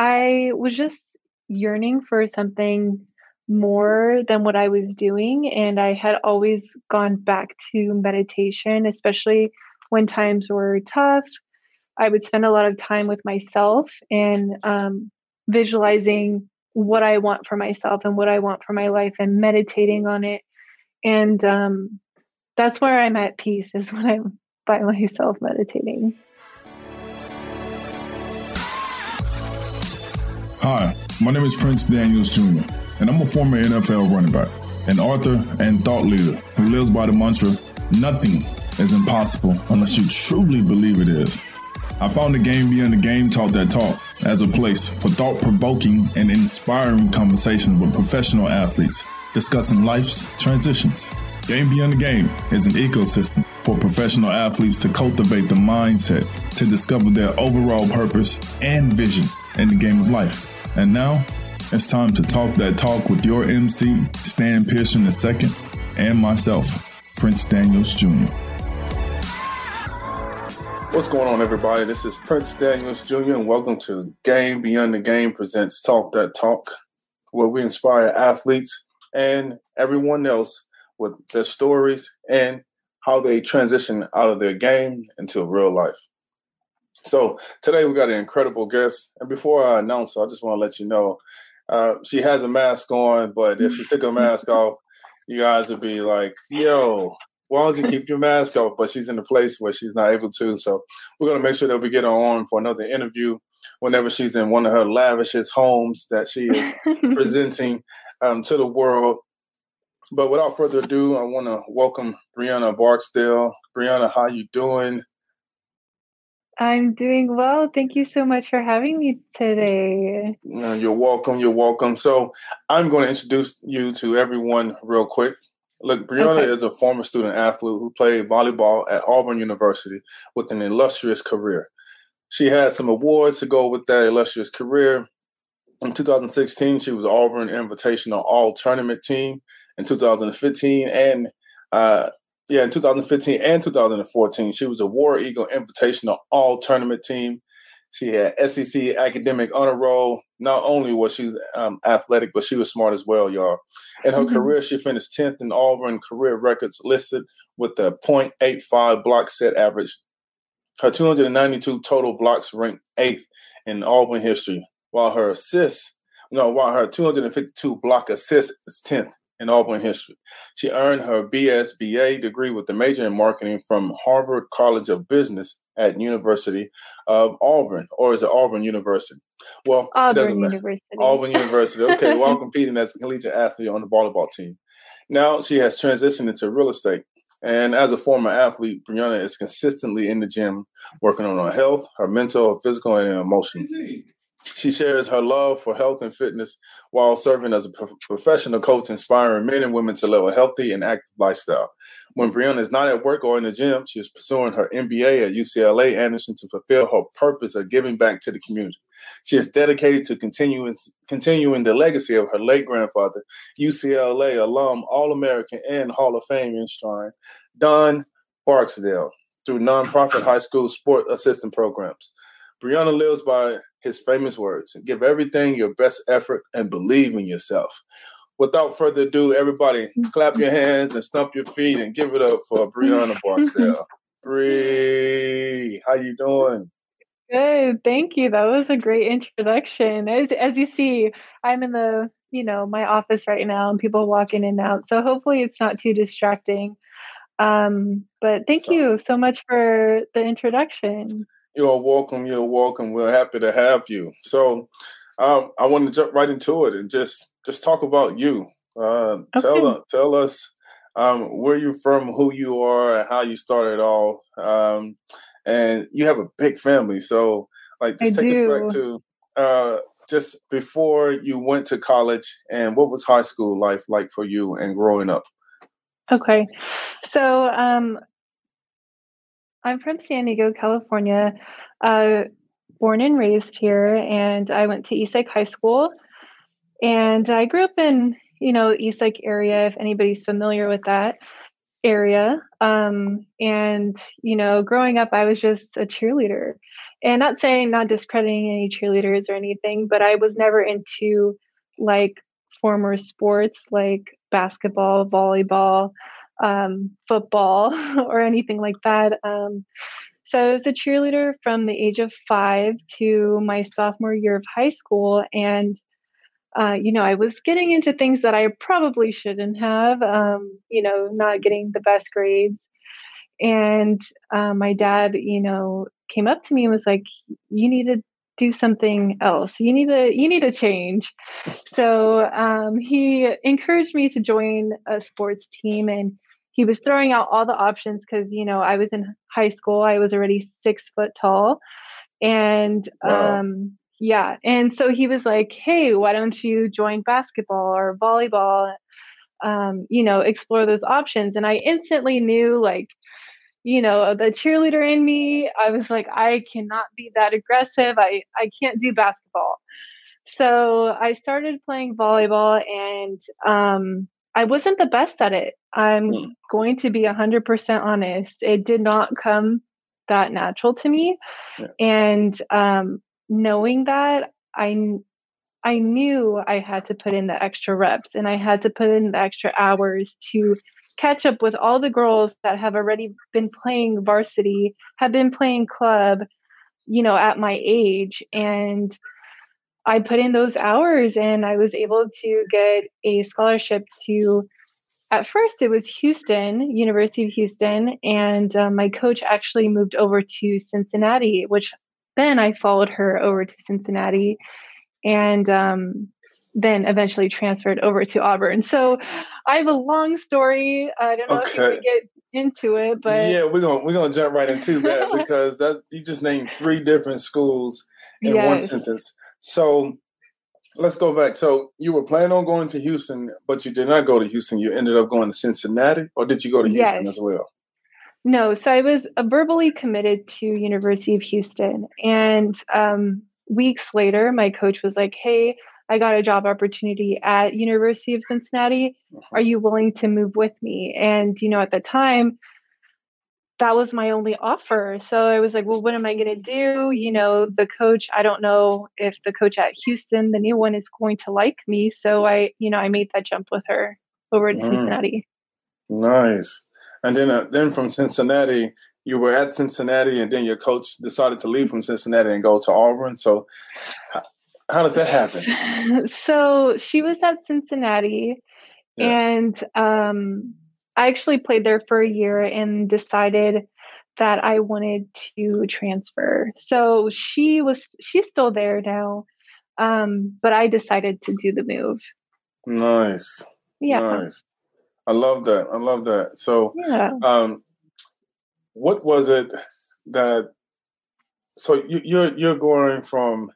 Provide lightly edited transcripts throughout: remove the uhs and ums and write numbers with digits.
I was just yearning for something more than what I was doing. And I had always gone back to meditation, especially when times were tough. I would spend a lot of time with myself and visualizing what I want for myself and what I want for my life and meditating on it. And that's where I'm at peace, is when I'm by myself meditating. Hi, my name is Prince Daniels Jr., and I'm a former NFL running back, an author, and thought leader who lives by the mantra, nothing is impossible unless you truly believe it is. I found the Game Beyond the Game, Talk That Talk, as a place for thought-provoking and inspiring conversations with professional athletes discussing life's transitions. Game Beyond the Game is an ecosystem for professional athletes to cultivate the mindset to discover their overall purpose and vision in the game of life. And now, it's time to talk that talk with your MC, Stan Pearson II, and myself, Prince Daniels Jr. What's going on, everybody? This is Prince Daniels Jr., and welcome to Game Beyond the Game presents Talk That Talk, where we inspire athletes and everyone else with their stories and how they transition out of their game into real life. So today we got an incredible guest. And before I announce her, I just want to let you know, she has a mask on, but if she took her mask off, you guys would be like, yo, why don't you keep your mask off? But she's in a place where she's not able to. So we're going to make sure that we get her on for another interview whenever she's in one of her lavishest homes that she is presenting to the world. But without further ado, I want to welcome Brianna Barksdale. Brianna, how you doing? I'm doing well. Thank you so much for having me today. You're welcome. You're welcome. So I'm going to introduce you to everyone real quick. Look, Brianna is a former student athlete who played volleyball at Auburn University with an illustrious career. She had some awards to go with that illustrious career. In 2016, she was Auburn Invitational All-Tournament team. In 2015 and in 2015 and 2014, she was a War Eagle Invitational All-Tournament team. She had SEC academic honor roll. Not only was she athletic, but she was smart as well, y'all. In her career, she finished 10th in Auburn career records listed with a .85 block set average. Her 292 total blocks ranked 8th in Auburn history, while her 252 block assists is 10th. In Auburn history. She earned her BSBA degree with a major in marketing from Harvard College of Business at University of Auburn, or is it Auburn University? Well, Auburn it doesn't matter. Auburn University. Okay, while competing as a collegiate athlete on the volleyball team. Now she has transitioned into real estate. And as a former athlete, Brianna is consistently in the gym, working on her health, her mental, her physical, and her emotional. She shares her love for health and fitness while serving as a professional coach, inspiring men and women to live a healthy and active lifestyle. When Brianna is not at work or in the gym, she is pursuing her MBA at UCLA Anderson to fulfill her purpose of giving back to the community. She is dedicated to continuing the legacy of her late grandfather, UCLA alum, All-American, and Hall of Fame enshrined, Don Barksdale, through nonprofit high school sport assistant programs. Brianna lives by his famous words, give everything your best effort and believe in yourself. Without further ado, everybody, clap your hands and stomp your feet and give it up for Brianna Barksdale. Bree, how you doing? Good, thank you. That was a great introduction. As you see, I'm in the, my office right now and people walk in and out. So hopefully it's not too distracting. But thank you so much for the introduction. You're welcome. You're welcome. We're happy to have you. So I want to jump right into it and just talk about you. Okay. Tell us where you're from, who you are, and how you started all. And you have a big family. So us back to just before you went to college and what was high school life like for you and growing up? Okay. So I'm from San Diego, California, born and raised here, and I went to Eastlake High School, and I grew up in, Eastlake area, if anybody's familiar with that area, growing up, I was just a cheerleader, And not saying, not discrediting any cheerleaders or anything, but I was never into like former sports like basketball, volleyball, football, or anything like that. So I was a cheerleader from the age of 5 to my sophomore year of high school. And, I was getting into things that I probably shouldn't have, not getting the best grades. And my dad, came up to me and was like, you need to do something else. You need to change. So he encouraged me to join a sports team, and he was throwing out all the options because, I was in high school. I was already 6 foot tall. And wow. And so he was like, hey, why don't you join basketball or volleyball? Explore those options. And I instantly knew, like, the cheerleader in me, I was like, I cannot be that aggressive. I can't do basketball. So I started playing volleyball, and I wasn't the best at it. I'm going to be 100% honest. It did not come that natural to me. Yeah. And knowing that, I knew I had to put in the extra reps, and I had to put in the extra hours to catch up with all the girls that have already been playing varsity, have been playing club, at my age. And I put in those hours, and I was able to get a scholarship to, at first it was Houston, University of Houston. And my coach actually moved over to Cincinnati, which then I followed her over to Cincinnati, and then eventually transferred over to Auburn. So I have a long story. I don't know if you can get into it, but yeah, we're gonna jump right into that because that you just named 3 different schools in one sentence. So let's go back. So you were planning on going to Houston, but you did not go to Houston. You ended up going to Cincinnati, or did you go to Houston as well? No. So I was verbally committed to University of Houston, and weeks later, my coach was like, hey, I got a job opportunity at University of Cincinnati. Are you willing to move with me? And, at the time, that was my only offer. So I was like, well, what am I going to do? The coach, I don't know if the coach at Houston, the new one, is going to like me. So I made that jump with her over to Cincinnati. Nice. And then from Cincinnati, you were at Cincinnati, and then your coach decided to leave from Cincinnati and go to Auburn. So how does that happen? So she was at Cincinnati, and I actually played there for a year and decided that I wanted to transfer. So she's still there now, but I decided to do the move. Nice. Yeah. Nice. I love that. So what was it that, so you're going from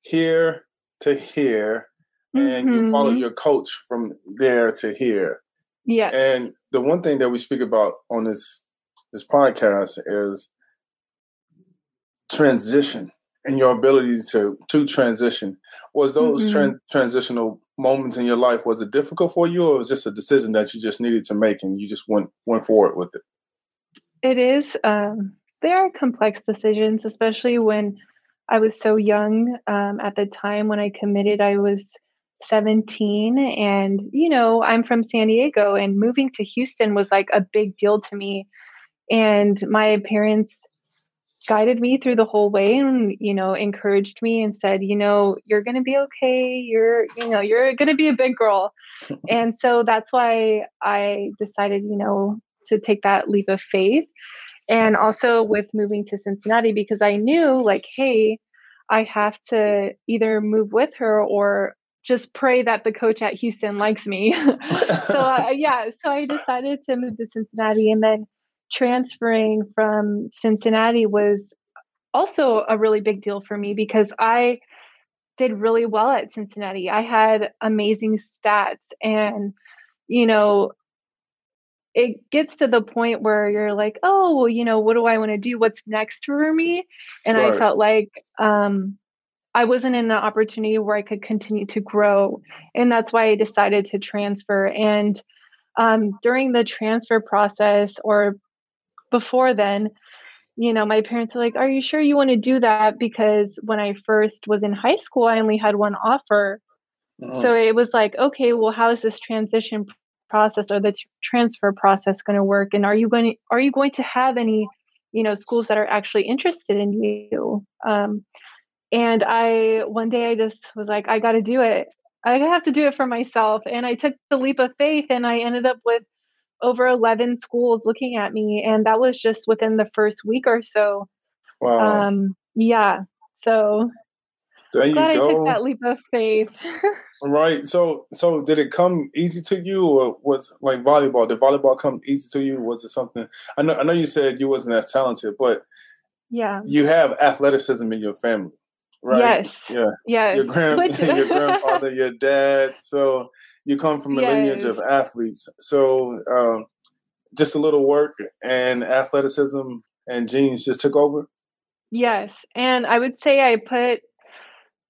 here to here, and you follow your coach from there to here. Yeah. And the one thing that we speak about on this podcast is transition and your ability to transition. Was those transitional moments in your life, was it difficult for you, or was it just a decision that you just needed to make and you just went forward with it? It is. They are complex decisions, especially when I was so young. At the time when I committed, I was 17, and, I'm from San Diego, and moving to Houston was like a big deal to me. And my parents guided me through the whole way and, encouraged me and said, you're going to be okay. You're going to be a big girl. And so that's why I decided, to take that leap of faith. And also with moving to Cincinnati, because I knew, like, hey, I have to either move with her or just pray that the coach at Houston likes me. So I decided to move to Cincinnati, and then transferring from Cincinnati was also a really big deal for me because I did really well at Cincinnati. I had amazing stats, and, it gets to the point where you're like, oh, well, what do I want to do? What's next for me? And I felt like I wasn't in the opportunity where I could continue to grow. And that's why I decided to transfer. And during the transfer process, or before then, you know, my parents were like, are you sure you want to do that? Because when I first was in high school, I only had one offer. Oh. So it was like, okay, well, how is this transition process or the transfer process going to work? And are you going to have any, you know, schools that are actually interested in you? And one day I just was like, I got to do it. I have to do it for myself. And I took the leap of faith, and I ended up with over 11 schools looking at me. And that was just within the first week or so. Wow. Yeah. So there you go. I took that leap of faith. All right. So did it come easy to you, or was like volleyball? Did volleyball come easy to you? Was it something? I know you said you wasn't as talented, but yeah, you have athleticism in your family, right? Yes. Yeah. Yes. Your grandfather, your dad. So you come from a lineage of athletes. So just a little work and athleticism and genes just took over. Yes. And I would say I put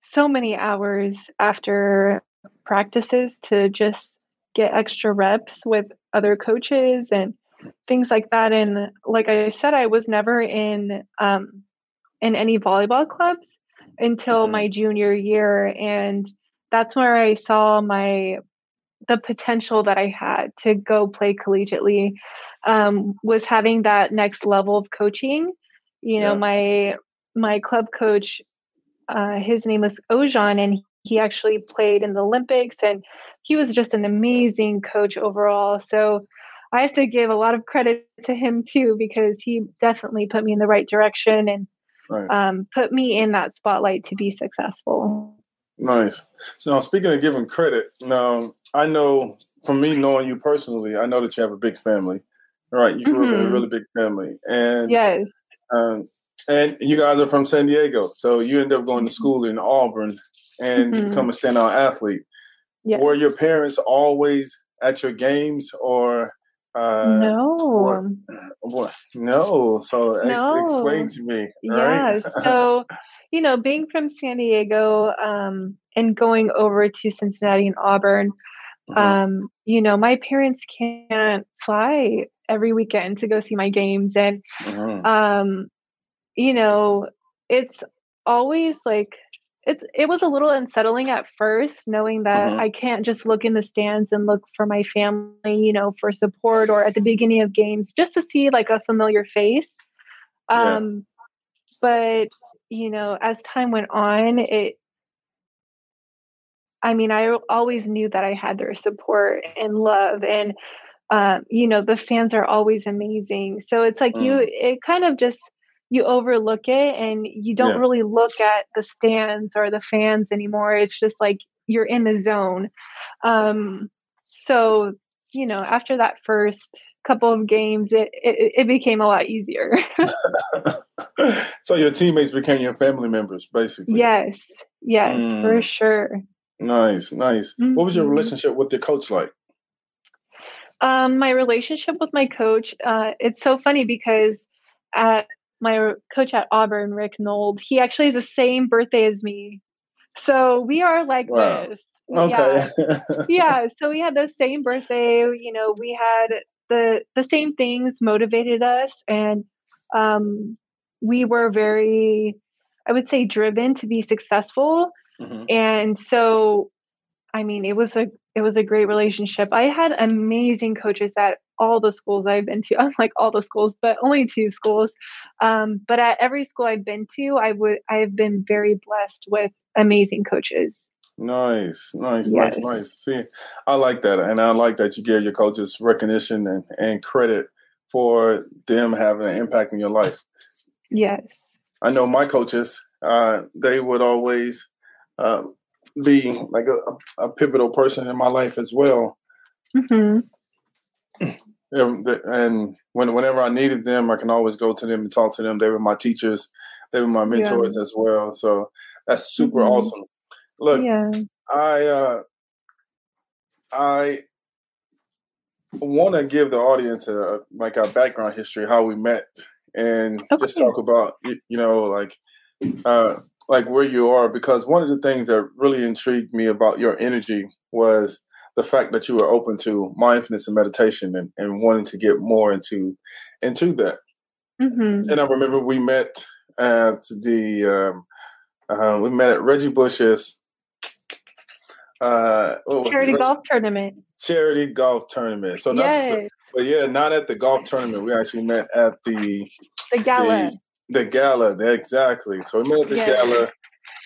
so many hours after practices to just get extra reps with other coaches and things like that. And like I said, I was never in any volleyball clubs until my junior year. And that's where I saw the potential that I had to go play collegiately, was having that next level of coaching. You know, my club coach, his name was Ojan, and he actually played in the Olympics, and he was just an amazing coach overall. So I have to give a lot of credit to him too, because he definitely put me in the right direction and put me in that spotlight to be successful. Nice. So now, speaking of giving credit, now I know from me knowing you personally, I know that you have a big family, right? You grew up in a really big family, and and you guys are from San Diego, so you end up going to school in Auburn and become a standout athlete. Yes. Were your parents always at your games, or? No. So explain to me. Right? Yeah. So, you know, being from San Diego and going over to Cincinnati and Auburn, you know, my parents can't fly every weekend to go see my games. And, you know, it's always like, it was a little unsettling at first, knowing that I can't just look in the stands and look for my family, you know, for support, or at the beginning of games just to see like a familiar face. But, you know, as time went on, I always knew that I had their support and love, and, you know, the fans are always amazing. So it's like it kind of just, you overlook it, and you don't really look at the stands or the fans anymore. It's just like you're in the zone. So, you know, after that first couple of games, it became a lot easier. So your teammates became your family members, basically. Yes, for sure. Nice. What was your relationship with your coach like? My relationship with my coach, it's so funny because my coach at Auburn, Rick Nold, he actually has the same birthday as me. So we are like this. Okay. Yeah. So we had the same birthday. You know, we had the same things motivated us. And we were very, I would say, driven to be successful. And so, I mean, it was a great relationship. I had amazing coaches at all the schools I've been to. I'm like all the schools, but only two schools. But at every school I've been to, I've been very blessed with amazing coaches. Nice. See, I like that. And I like that you give your coaches recognition and credit for them having an impact in your life. Yes. I know my coaches, they would always be like a pivotal person in my life as well. And whenever I needed them, I can always go to them and talk to them. They were my teachers. They were my mentors as well. So that's super awesome. Look, I want to give the audience our background history, how we met, and just talk about, you know, like where you are, because one of the things that really intrigued me about your energy was the fact that you were open to mindfulness and meditation and wanting to get more into that. Mm-hmm. And I remember we met at at Reggie Bush's charity golf tournament. So not at the golf tournament. We actually met at the gala. The gala, exactly. So we met at the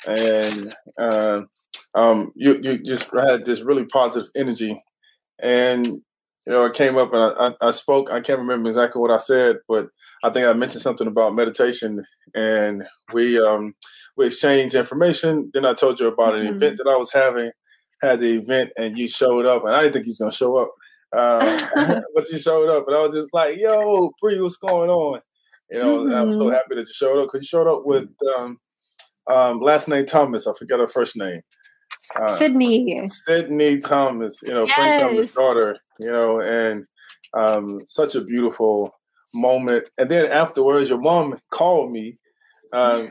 gala, and you just had this really positive energy, and I came up and I spoke. I can't remember exactly what I said, but I think I mentioned something about meditation, and we exchanged information. Then I told you about an event that I was having. Had the event, and you showed up, and I didn't think he's gonna show up, but you showed up, and I was just like, "Yo, Bree, what's going on?" And I was so happy that you showed up, because you showed up with last name Thomas. I forget her first name. Sydney Thomas. Frank Thomas' daughter. And such a beautiful moment. And then afterwards, your mom called me.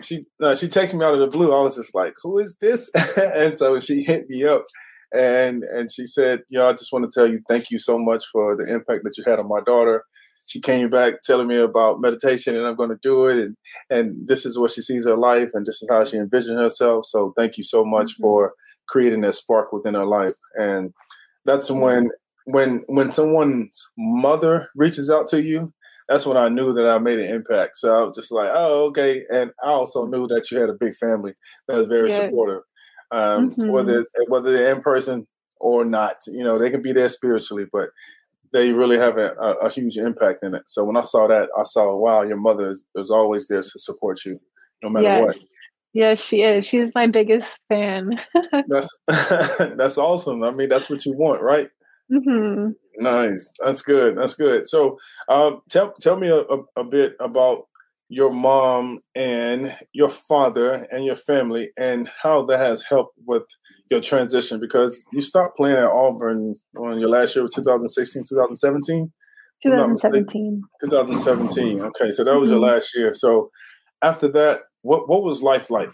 She texted me out of the blue. I was just like, who is this? And so she hit me up and she said, I just want to tell you, thank you so much for the impact that you had on my daughter. She came back telling me about meditation and I'm going to do it. And this is what she sees her life. And this is how she envisioned herself. So thank you so much for creating that spark within her life. And that's when someone's mother reaches out to you, that's when I knew that I made an impact. So I was just like, oh, okay. And I also knew that you had a big family that was very supportive, whether they're in person or not. They can be there spiritually, but they really have a huge impact in it. So when I saw that, I saw, wow, your mother is always there to support you no matter what. Yes, she is. She's my biggest fan. That's awesome. I mean, that's what you want, right? Mm-hmm. Nice. That's good. So tell me a bit about your mom and your father and your family and how that has helped with your transition, because you stopped playing at Auburn on your last year of 2016, 2017? 2017. 2017. Okay. So that was your last year. So after that, what was life like?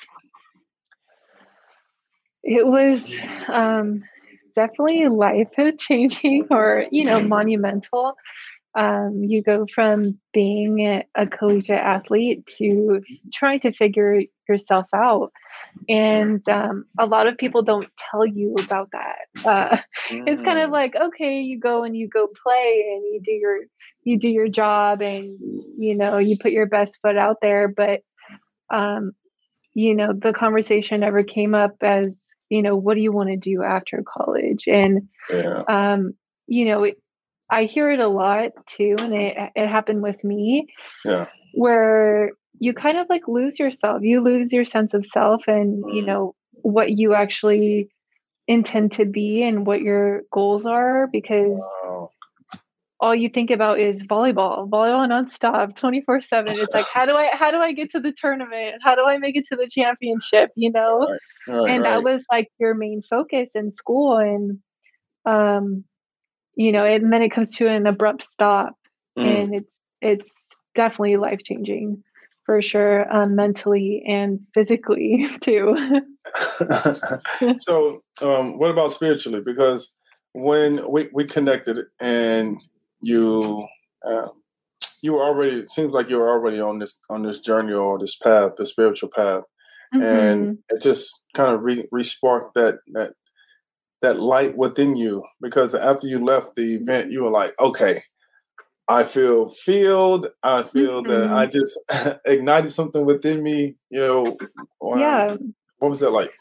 It was definitely life-changing or, monumental. You go from being a collegiate athlete to trying to figure yourself out. And a lot of people don't tell you about that. It's kind of like, okay, you go play and you do your job and, you put your best foot out there. But, the conversation never came up as, what do you want to do after college? And, I hear it a lot too, and it happened with me, where you kind of like lose yourself. You lose your sense of self and, what you actually intend to be and what your goals are, because all you think about is volleyball nonstop, 24/7. It's like, how do I get to the tournament? How do I make it to the championship? All right. That was like your main focus in school. And, and then it comes to an abrupt stop, and it's definitely life-changing for sure, mentally and physically too. So, what about spiritually? Because when we connected, and you were already, it seems like you were already on this journey or this path, the spiritual path, and it just kind of re-sparked that light within you, because after you left the event, you were like, okay, I feel filled. I feel that I just ignited something within me, What was that like?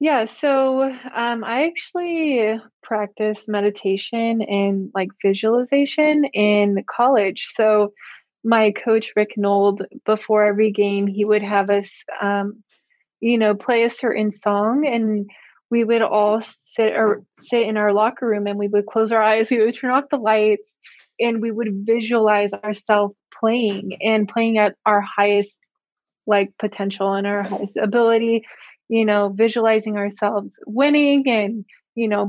Yeah. So, I actually practiced meditation and like visualization in college. So my coach, Rick Nold, before every game, he would have us, play a certain song, and we would all sit in our locker room, and we would close our eyes. We would turn off the lights, and we would visualize ourselves playing at our highest like potential and our highest ability, visualizing ourselves winning and,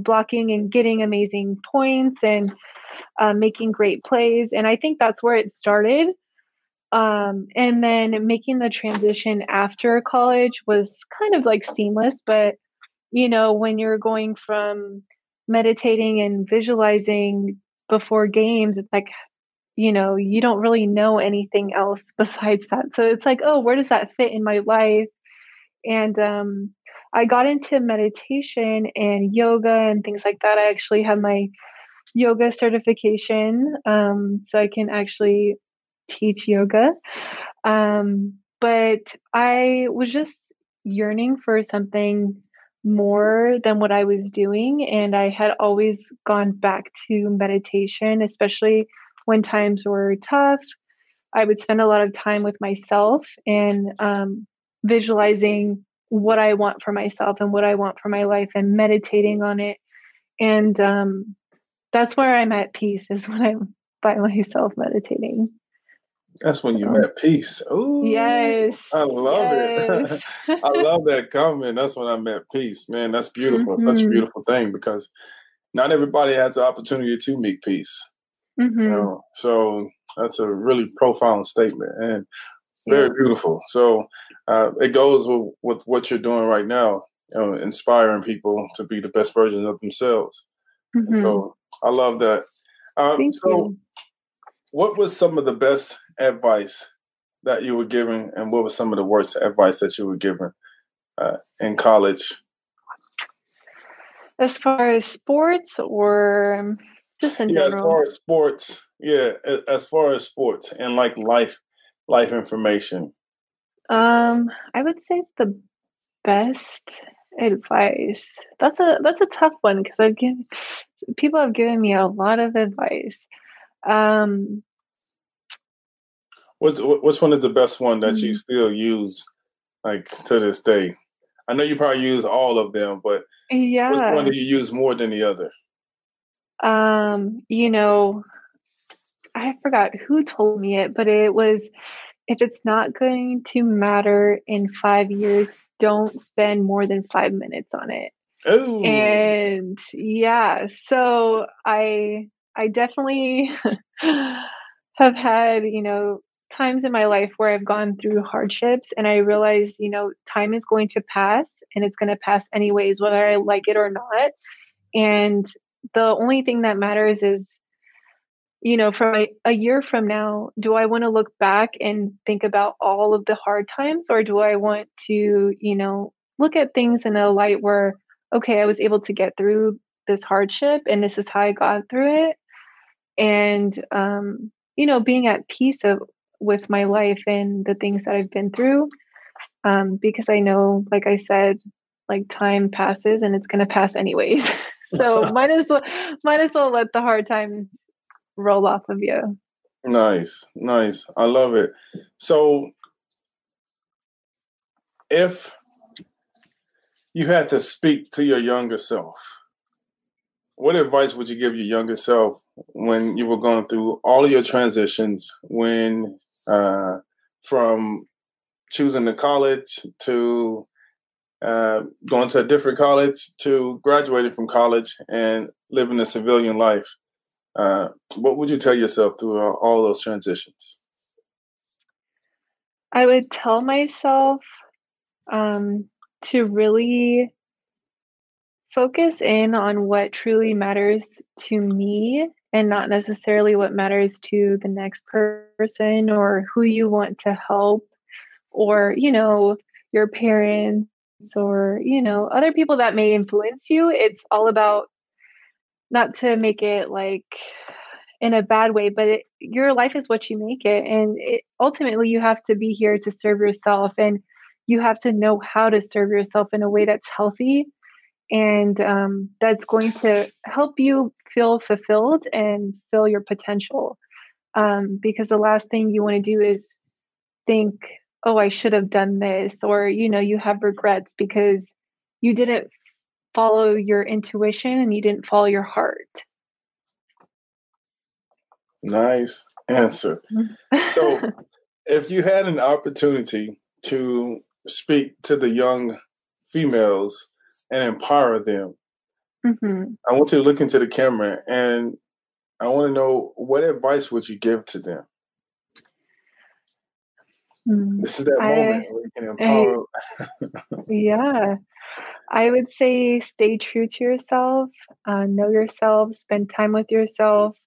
blocking and getting amazing points and making great plays. And I think that's where it started. And then making the transition after college was kind of like seamless, but when you're going from meditating and visualizing before games, it's like, you know, you don't really know anything else besides that. So it's like, oh, where does that fit in my life? And I got into meditation and yoga and things like that. I actually have my yoga certification, so I can actually teach yoga. But I was just yearning for something more than what I was doing. And I had always gone back to meditation, especially when times were tough. I would spend a lot of time with myself and visualizing what I want for myself and what I want for my life and meditating on it. And that's where I'm at peace, is when I'm by myself meditating. That's when you're at peace. Oh, yes. I love it. I love that comment. That's when I'm at peace, man. That's beautiful. Mm-hmm. That's a beautiful thing, because not everybody has the opportunity to make peace. Mm-hmm. You know? So that's a really profound statement and very beautiful. So it goes with what you're doing right now, you know, inspiring people to be the best versions of themselves. Mm-hmm. So I love that. Thank you. What was some of the best advice that you were given, and what was some of the worst advice that you were given in college? As far as sports, or just in general? As far as sports. Yeah, as far as sports and like life information. I would say the best advice. That's a tough one, because people have given me a lot of advice. Which one is the best one that you still use, like, to this day? I know you probably use all of them, but which one do you use more than the other? You know, I forgot who told me it, but it was, if it's not going to matter in 5 years, don't spend more than 5 minutes on it. Oh, and so I definitely have had, you know, times in my life where I've gone through hardships, and I realized, you know, time is going to pass, and it's going to pass anyways, whether I like it or not. And the only thing that matters is, you know, from a year from now, do I want to look back and think about all of the hard times, or do I want to, you know, look at things in a light where, okay, I was able to get through this hardship, and this is how I got through it. And, you know, being at peace with my life and the things that I've been through, because I know, like I said, like, time passes, and it's going to pass anyways. So might as well let the hard times roll off of you. Nice. I love it. So if you had to speak to your younger self, what advice would you give your younger self when you were going through all of your transitions, when from choosing a college to going to a different college to graduating from college and living a civilian life? What would you tell yourself through all those transitions? I would tell myself to really focus in on what truly matters to me, and not necessarily what matters to the next person, or who you want to help, or, you know, your parents, or, you know, other people that may influence you. It's all about, not to make it like in a bad way, but your life is what you make it. And ultimately you have to be here to serve yourself, and you have to know how to serve yourself in a way that's healthy. And that's going to help you feel fulfilled and fill your potential. Because the last thing you want to do is think, oh, I should have done this. Or, you know, you have regrets because you didn't follow your intuition and you didn't follow your heart. Nice answer. So if you had an opportunity to speak to the young females and empower them, I want you to look into the camera, and I want to know, what advice would you give to them? This is that moment where you can empower. I would say stay true to yourself, know yourself, spend time with yourself,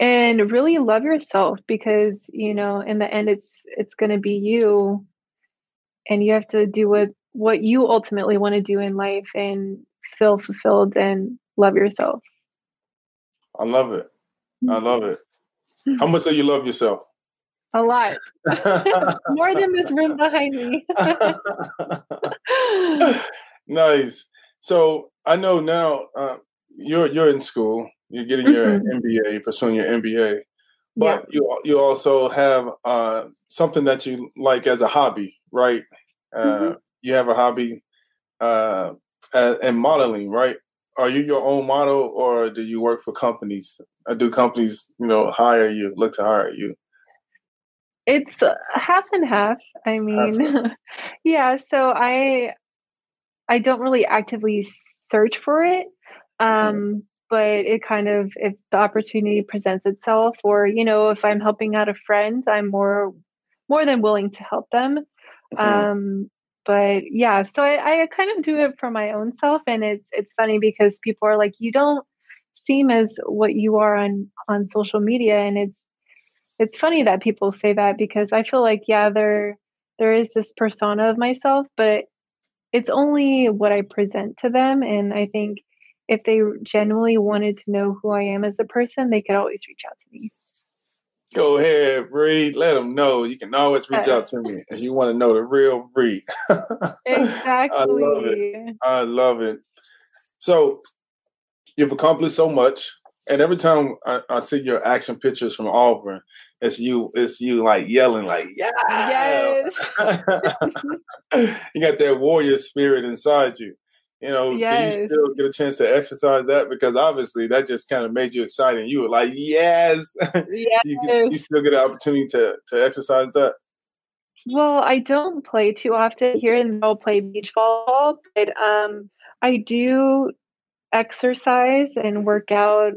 and really love yourself, because, you know, in the end, it's going to be you, and you have to do what you ultimately want to do in life and feel fulfilled and love yourself. I love it. I love it. How much do you love yourself? A lot. More than this room behind me. Nice. So I know now you're in school. You're getting your MBA, pursuing your MBA. But you also have something that you like as a hobby, right? You have a hobby in modeling, right? Are you your own model, or do you work for companies? Or do companies, you know, hire you, look to hire you? It's half and half. I mean, half. Yeah. So I don't really actively search for it, but it kind of, if the opportunity presents itself, or, you know, if I'm helping out a friend, I'm more than willing to help them. But yeah, so I kind of do it for my own self, and it's funny because people are like, you don't seem as what you are on social media, and it's funny that people say that, because I feel like, yeah, there is this persona of myself, but it's only what I present to them. And I think if they genuinely wanted to know who I am as a person, they could always reach out to me. Go ahead, Bree. Let them know. You can always reach out to me if you want to know the real Bree. Exactly. I love it. I love it. So you've accomplished so much. And every time I see your action pictures from Auburn, it's you like yelling, like, yeah. Yes. You got that warrior spirit inside you. You know, yes. Do you still get a chance to exercise that? Because obviously that just kind of made you excited. You were like, yes. Yes. you still get an opportunity to exercise that? Well, I don't play too often here, and I'll play beach volleyball, but I do exercise and work out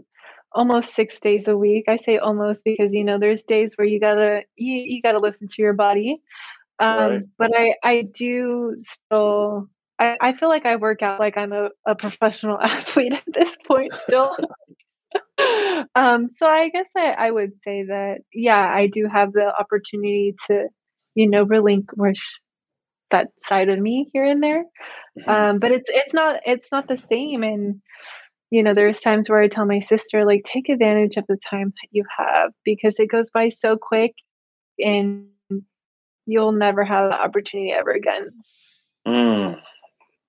almost 6 days a week. I say almost because, you know, there's days where you gotta listen to your body. Right. But I do still, I feel like I work out like I'm a professional athlete at this point still. So I guess I would say that, yeah, I do have the opportunity to, you know, relinquish that side of me here and there. But it's not the same. And, you know, there's times where I tell my sister, like, take advantage of the time that you have, because it goes by so quick and you'll never have the opportunity ever again.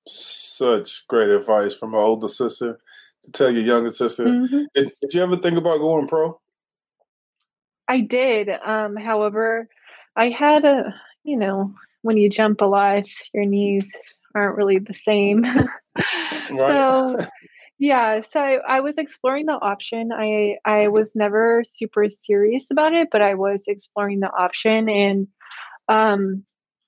Such great advice from my older sister to tell your younger sister. Did you ever think about going pro? I did. However, I had a, you know, when you jump a lot, your knees aren't really the same. Right. So, yeah. So I was exploring the option. I was never super serious about it, but I was exploring the option. And,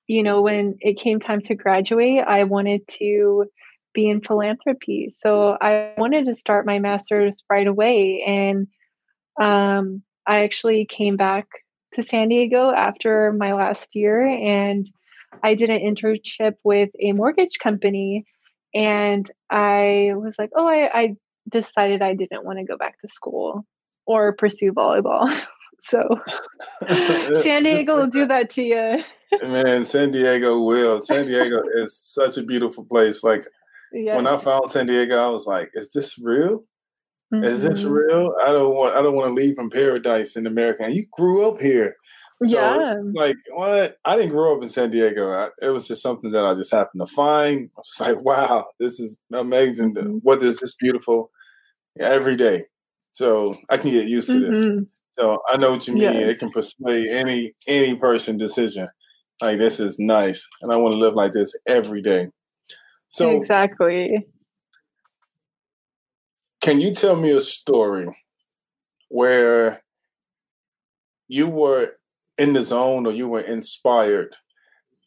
you know, when it came time to graduate, I wanted to be in philanthropy. So I wanted to start my master's right away. And I actually came back to San Diego after my last year, and I did an internship with a mortgage company. And I was like, oh, I decided I didn't want to go back to school or pursue volleyball. So San Diego will do that to you. Man, San Diego will. San Diego is such a beautiful place. Like, yes. When I found San Diego, I was like, is this real? Is this real? I don't want to leave from paradise in America. And you grew up here. So yeah. It's like, what? I didn't grow up in San Diego. It was just something that I just happened to find. I was just like, wow, this is amazing. The weather is just beautiful every day. So I can get used to this. So I know what you mean. Yes. It can persuade any person decision. Like, this is nice. And I want to live like this every day. So exactly. Can you tell me a story where you were in the zone or you were inspired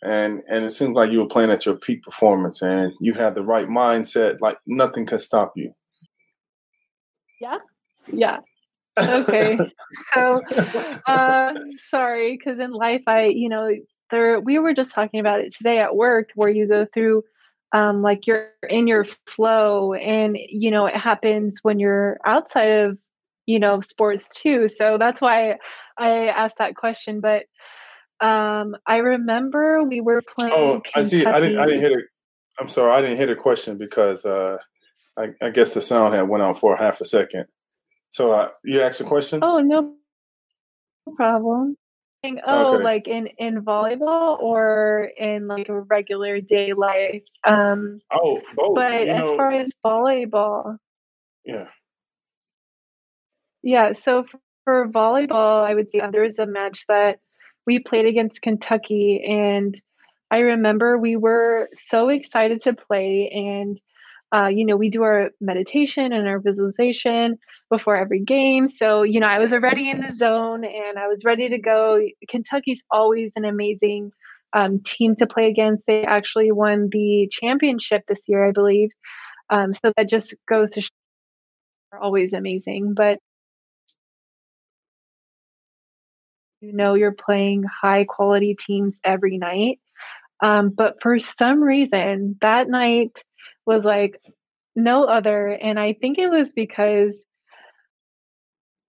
and it seems like you were playing at your peak performance and you had the right mindset, like nothing could stop you? Yeah. Yeah. Okay. So, sorry. 'Cause in life, we were just talking about it today at work, where you go through like you're in your flow, and, you know, it happens when you're outside of you know, sports too. So that's why I asked that question. But I remember we were playing. Oh, Kentucky. I see. I didn't hear it. I'm sorry. I didn't hear the question because I guess the sound had went out for half a second. So you asked a question? Oh, no problem. Oh, okay. Like in volleyball or in like a regular day life? Oh, both. But as far as volleyball. Yeah. Yeah. So for volleyball, I would say there was a match that we played against Kentucky. And I remember we were so excited to play. And, you know, we do our meditation and our visualization before every game. So, you know, I was already in the zone and I was ready to go. Kentucky's always an amazing team to play against. They actually won the championship this year, I believe. So that just goes to show they're always amazing. But, you know, you're playing high quality teams every night. But for some reason, that night was like no other. And I think it was because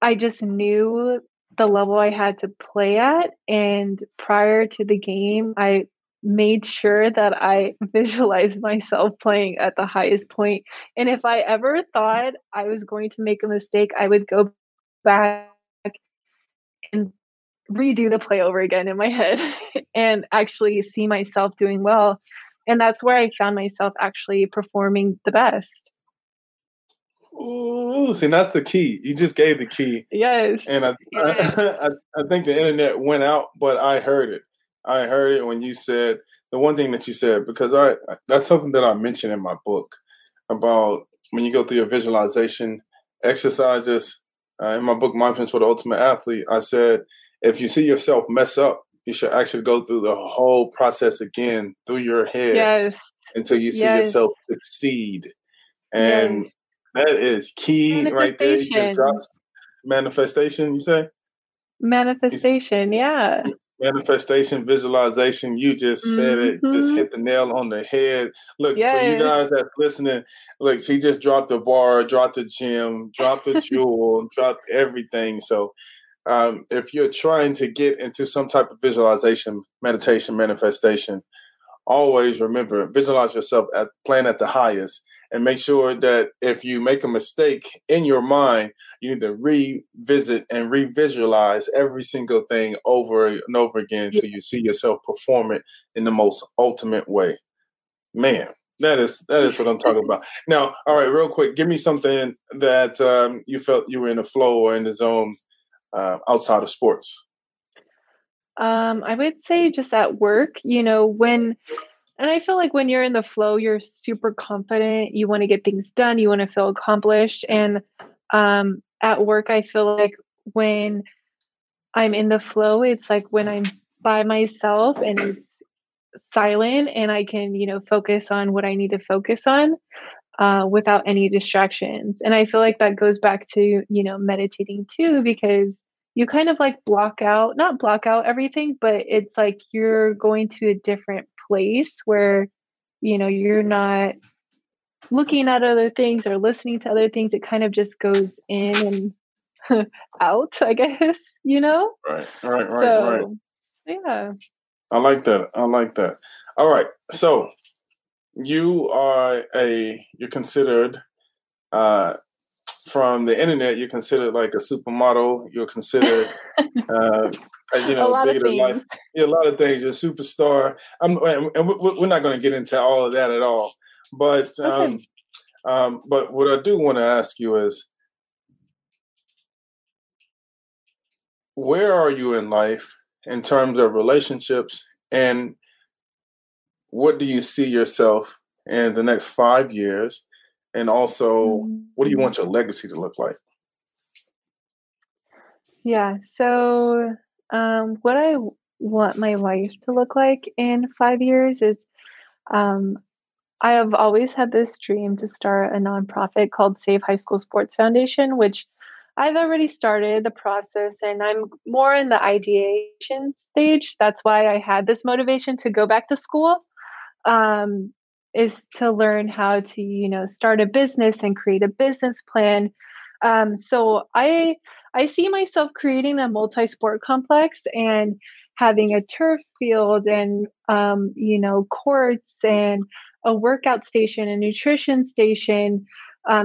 I just knew the level I had to play at. And prior to the game, I made sure that I visualized myself playing at the highest point. And if I ever thought I was going to make a mistake, I would go back and redo the play over again in my head and actually see myself doing well. And that's where I found myself actually performing the best. Ooh, see, that's the key. You just gave the key. Yes. And I think the internet went out, but I heard it. I heard it when you said the one thing that you said, because that's something that I mentioned in my book about when you go through your visualization exercises. In my book, Mindset for the Ultimate Athlete, I said, if you see yourself mess up, you should actually go through the whole process again through your head until you see yourself succeed. And that is key right there. You can drop manifestation, you say? Manifestation, yeah. Manifestation, visualization. You just said it. Just hit the nail on the head. Look, for you guys that's listening, look, she just dropped the bar, dropped the gym, dropped the jewel, dropped everything. So if you're trying to get into some type of visualization, meditation, manifestation, always remember, visualize yourself playing at the highest and make sure that if you make a mistake in your mind, you need to revisit and revisualize every single thing over and over again until you see yourself perform it in the most ultimate way. Man, that is what I'm talking about. Now, all right, real quick, give me something that you felt you were in the flow or in the zone. Outside of sports? I would say just at work, you know, and I feel like when you're in the flow, you're super confident. You want to get things done. You want to feel accomplished. And at work, I feel like when I'm in the flow, it's like when I'm by myself and it's silent and I can, you know, focus on what I need to focus on without any distractions. And I feel like that goes back to, you know, meditating too, because you kind of like not block out everything, but it's like you're going to a different place where, you know, you're not looking at other things or listening to other things. It kind of just goes in and out, I guess, you know? Right. So, yeah. I like that. All right. So, you're considered from the internet. You're considered like a supermodel. You're considered, you know, bigger than life. Yeah, a lot of things. You're a superstar. And we're not going to get into all of that at all. But okay. But what I do want to ask you is, where are you in life in terms of relationships and what do you see yourself in the next 5 years? And also, what do you want your legacy to look like? Yeah. So what I want my life to look like in 5 years is I have always had this dream to start a nonprofit called Save High School Sports Foundation, which I've already started the process and I'm more in the ideation stage. That's why I had this motivation to go back to school. Is to learn how to, you know, start a business and create a business plan, So I see myself creating a multi-sport complex and having a turf field and, courts and a workout station, a nutrition station,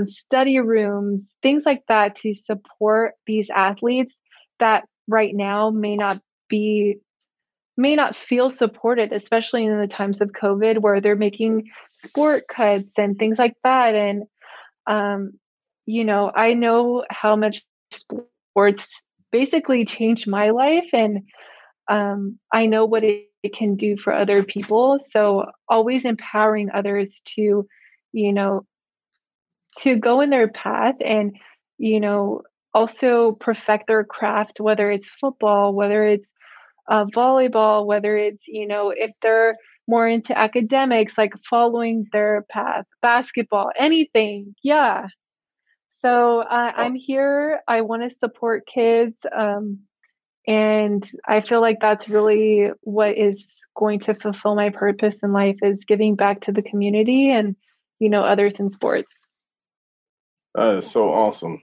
study rooms, things like that to support these athletes that right now may not feel supported, especially in the times of COVID where they're making sport cuts and things like that. And, I know how much sports basically changed my life, and I know what it can do for other people. So always empowering others to, to go in their path and, also perfect their craft, whether it's football, whether it's volleyball, whether it's, if they're more into academics, like following their path, basketball, anything. Yeah. So I'm here. I want to support kids. And I feel like that's really what is going to fulfill my purpose in life, is giving back to the community and, others in sports. That is so awesome.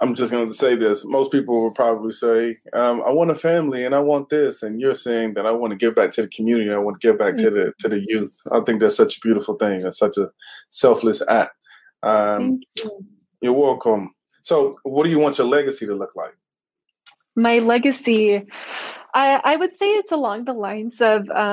I'm just going to say this. Most people will probably say, I want a family and I want this. And you're saying that I want to give back to the community. I want to give back to the youth. I think that's such a beautiful thing. That's such a selfless act. You're welcome. So what do you want your legacy to look like? My legacy, I would say it's along the lines of the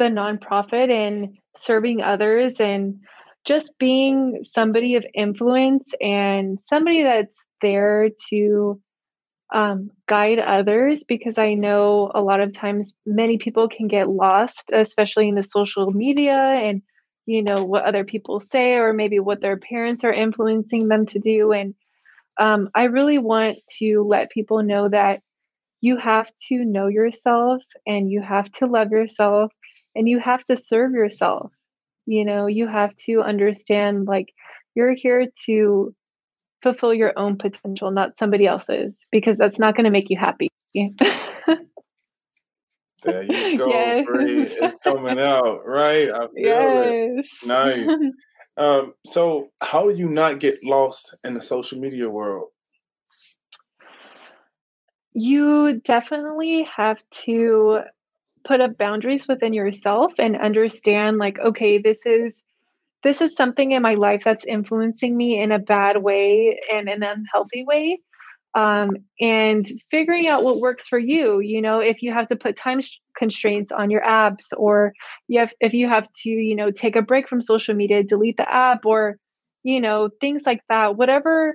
nonprofit and serving others and just being somebody of influence and somebody that's there to guide others, because I know a lot of times many people can get lost, especially in the social media and, what other people say or maybe what their parents are influencing them to do. And I really want to let people know that you have to know yourself and you have to love yourself and you have to serve yourself. You have to understand, like, you're here to fulfill your own potential, not somebody else's, because that's not going to make you happy. There you go. Yes. It's coming out, right? I feel it. Nice. So how do you not get lost in the social media world? You definitely have to put up boundaries within yourself and understand, like, okay, this is something in my life that's influencing me in a bad way and an unhealthy way. And figuring out what works for you, if you have to put time constraints on your apps, or if you have to, take a break from social media, delete the app, or, things like that, whatever.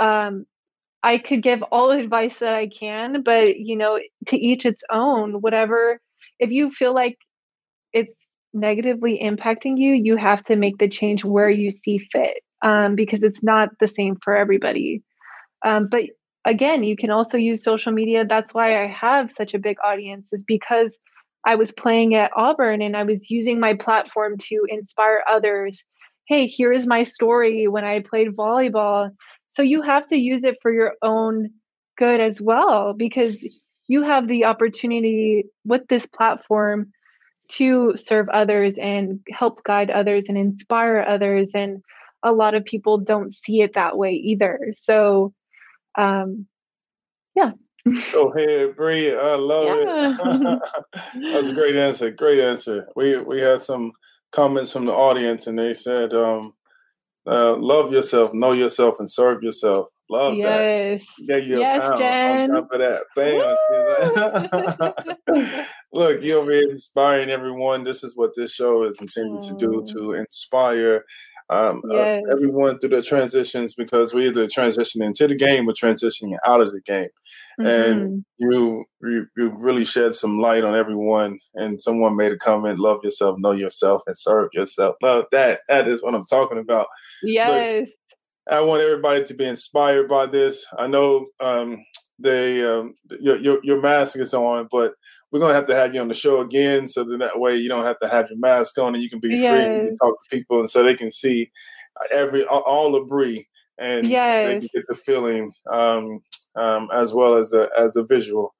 I could give all advice that I can, but, to each its own, whatever. If you feel like it's negatively impacting you, you have to make the change where you see fit, because it's not the same for everybody. But again, you can also use social media. That's why I have such a big audience, is because I was playing at Auburn and I was using my platform to inspire others. Hey, here is my story when I played volleyball. So you have to use it for your own good as well, because you have the opportunity with this platform to serve others and help guide others and inspire others. And a lot of people don't see it that way either. So, yeah. Go ahead, Bree. I love it. That was a great answer. Great answer. We had some comments from the audience, and they said, love yourself, know yourself, and serve yourself. Love that. Yeah, yes, Jen. On top of that, bam. Look, you're inspiring everyone. This is what this show is intended to do, to inspire everyone through the transitions, because we're either transitioning into the game or transitioning out of the game. Mm-hmm. And you really shed some light on everyone. And someone made a comment, love yourself, know yourself, and serve yourself. Love that. That is what I'm talking about. Yes. Look, I want everybody to be inspired by this. I know your mask is on, but we're going to have you on the show again, so that way you don't have to have your mask on and you can be free and talk to people, and so they can see all of Bree, and they can get the feeling as well as a visual.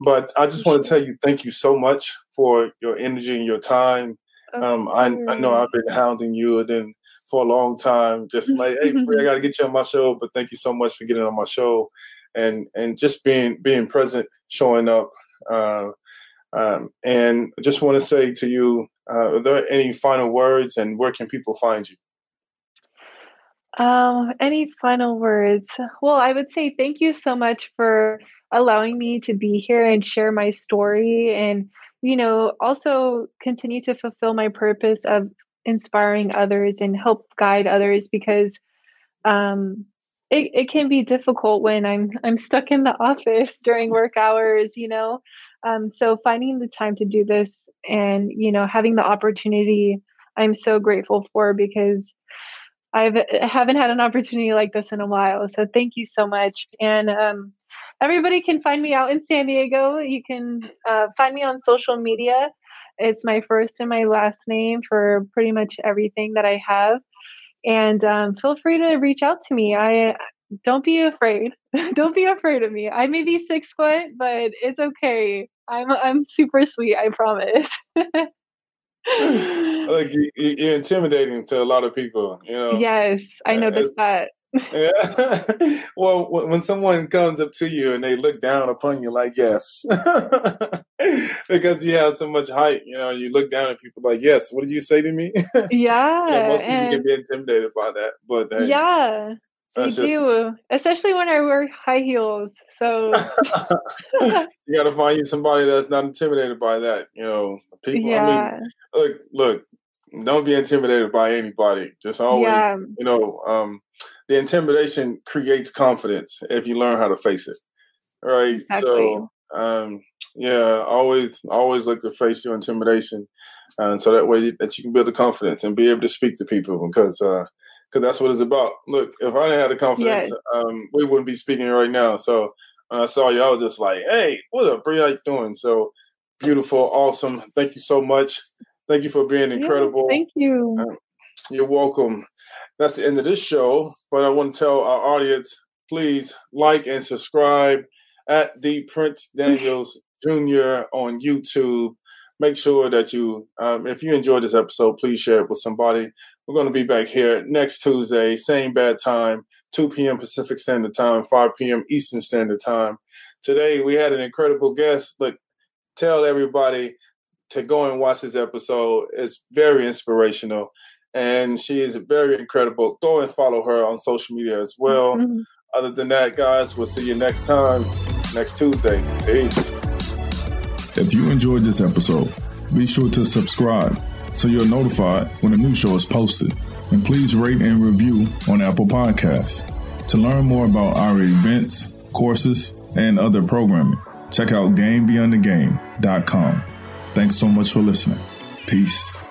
But I just want to tell you, thank you so much for your energy and your time. I know I've been hounding you, and then for a long time, just like, hey, Free, I got to get you on my show, but thank you so much for getting on my show, and just being present, showing up. And just want to say to you, are there any final words, and where can people find you? Any final words? Well, I would say thank you so much for allowing me to be here and share my story, and, you know, also continue to fulfill my purpose of inspiring others and help guide others, because it can be difficult when I'm stuck in the office during work hours, you know. So finding the time to do this and, you know, having the opportunity, I'm so grateful for, because I haven't had an opportunity like this in a while. So thank you so much. And everybody can find me out in San Diego. You can find me on social media. It's my first and my last name for pretty much everything that I have. And feel free to reach out to me. Don't be afraid. Don't be afraid of me. I may be 6 foot, but it's okay. I'm super sweet, I promise. Like, you're intimidating to a lot of people, you know. Yes, I noticed that. Yeah. Well, when someone comes up to you and they look down upon you, like, yes, because you have so much height, you know, you look down at people like, yes, what did you say to me? Yeah. Most people can be intimidated by that, but hey, yeah, you do, especially when I wear high heels. So you got to find you somebody that's not intimidated by that, you know. People, yeah. I mean, look. Don't be intimidated by anybody. Just always, you know, the intimidation creates confidence if you learn how to face it. All right. Exactly. So, always look to face your intimidation. So that way that you can build the confidence and be able to speak to people, because that's what it's about. Look, if I didn't have the confidence, we wouldn't be speaking right now. So when I saw you, I was just like, hey, what up, Bri? How you doing? So beautiful. Awesome. Thank you so much. Thank you for being incredible. Yes, thank you. You're welcome. That's the end of this show. But I want to tell our audience, please like and subscribe at the Prince Daniels Jr. on YouTube. Make sure that you, if you enjoyed this episode, please share it with somebody. We're going to be back here next Tuesday, same bad time, 2 p.m. Pacific Standard Time, 5 p.m. Eastern Standard Time. Today, we had an incredible guest. Look, tell everybody to go and watch this episode. It's very inspirational, and she is very incredible. Go and follow her on social media as well. Mm-hmm. Other than that, guys, we'll see you next time, next Tuesday. Peace. If you enjoyed this episode, be sure to subscribe so you're notified when a new show is posted. And please rate and review on Apple Podcasts. To learn more about our events, courses, and other programming, check out GameBeyondTheGame.com. Thanks so much for listening. Peace.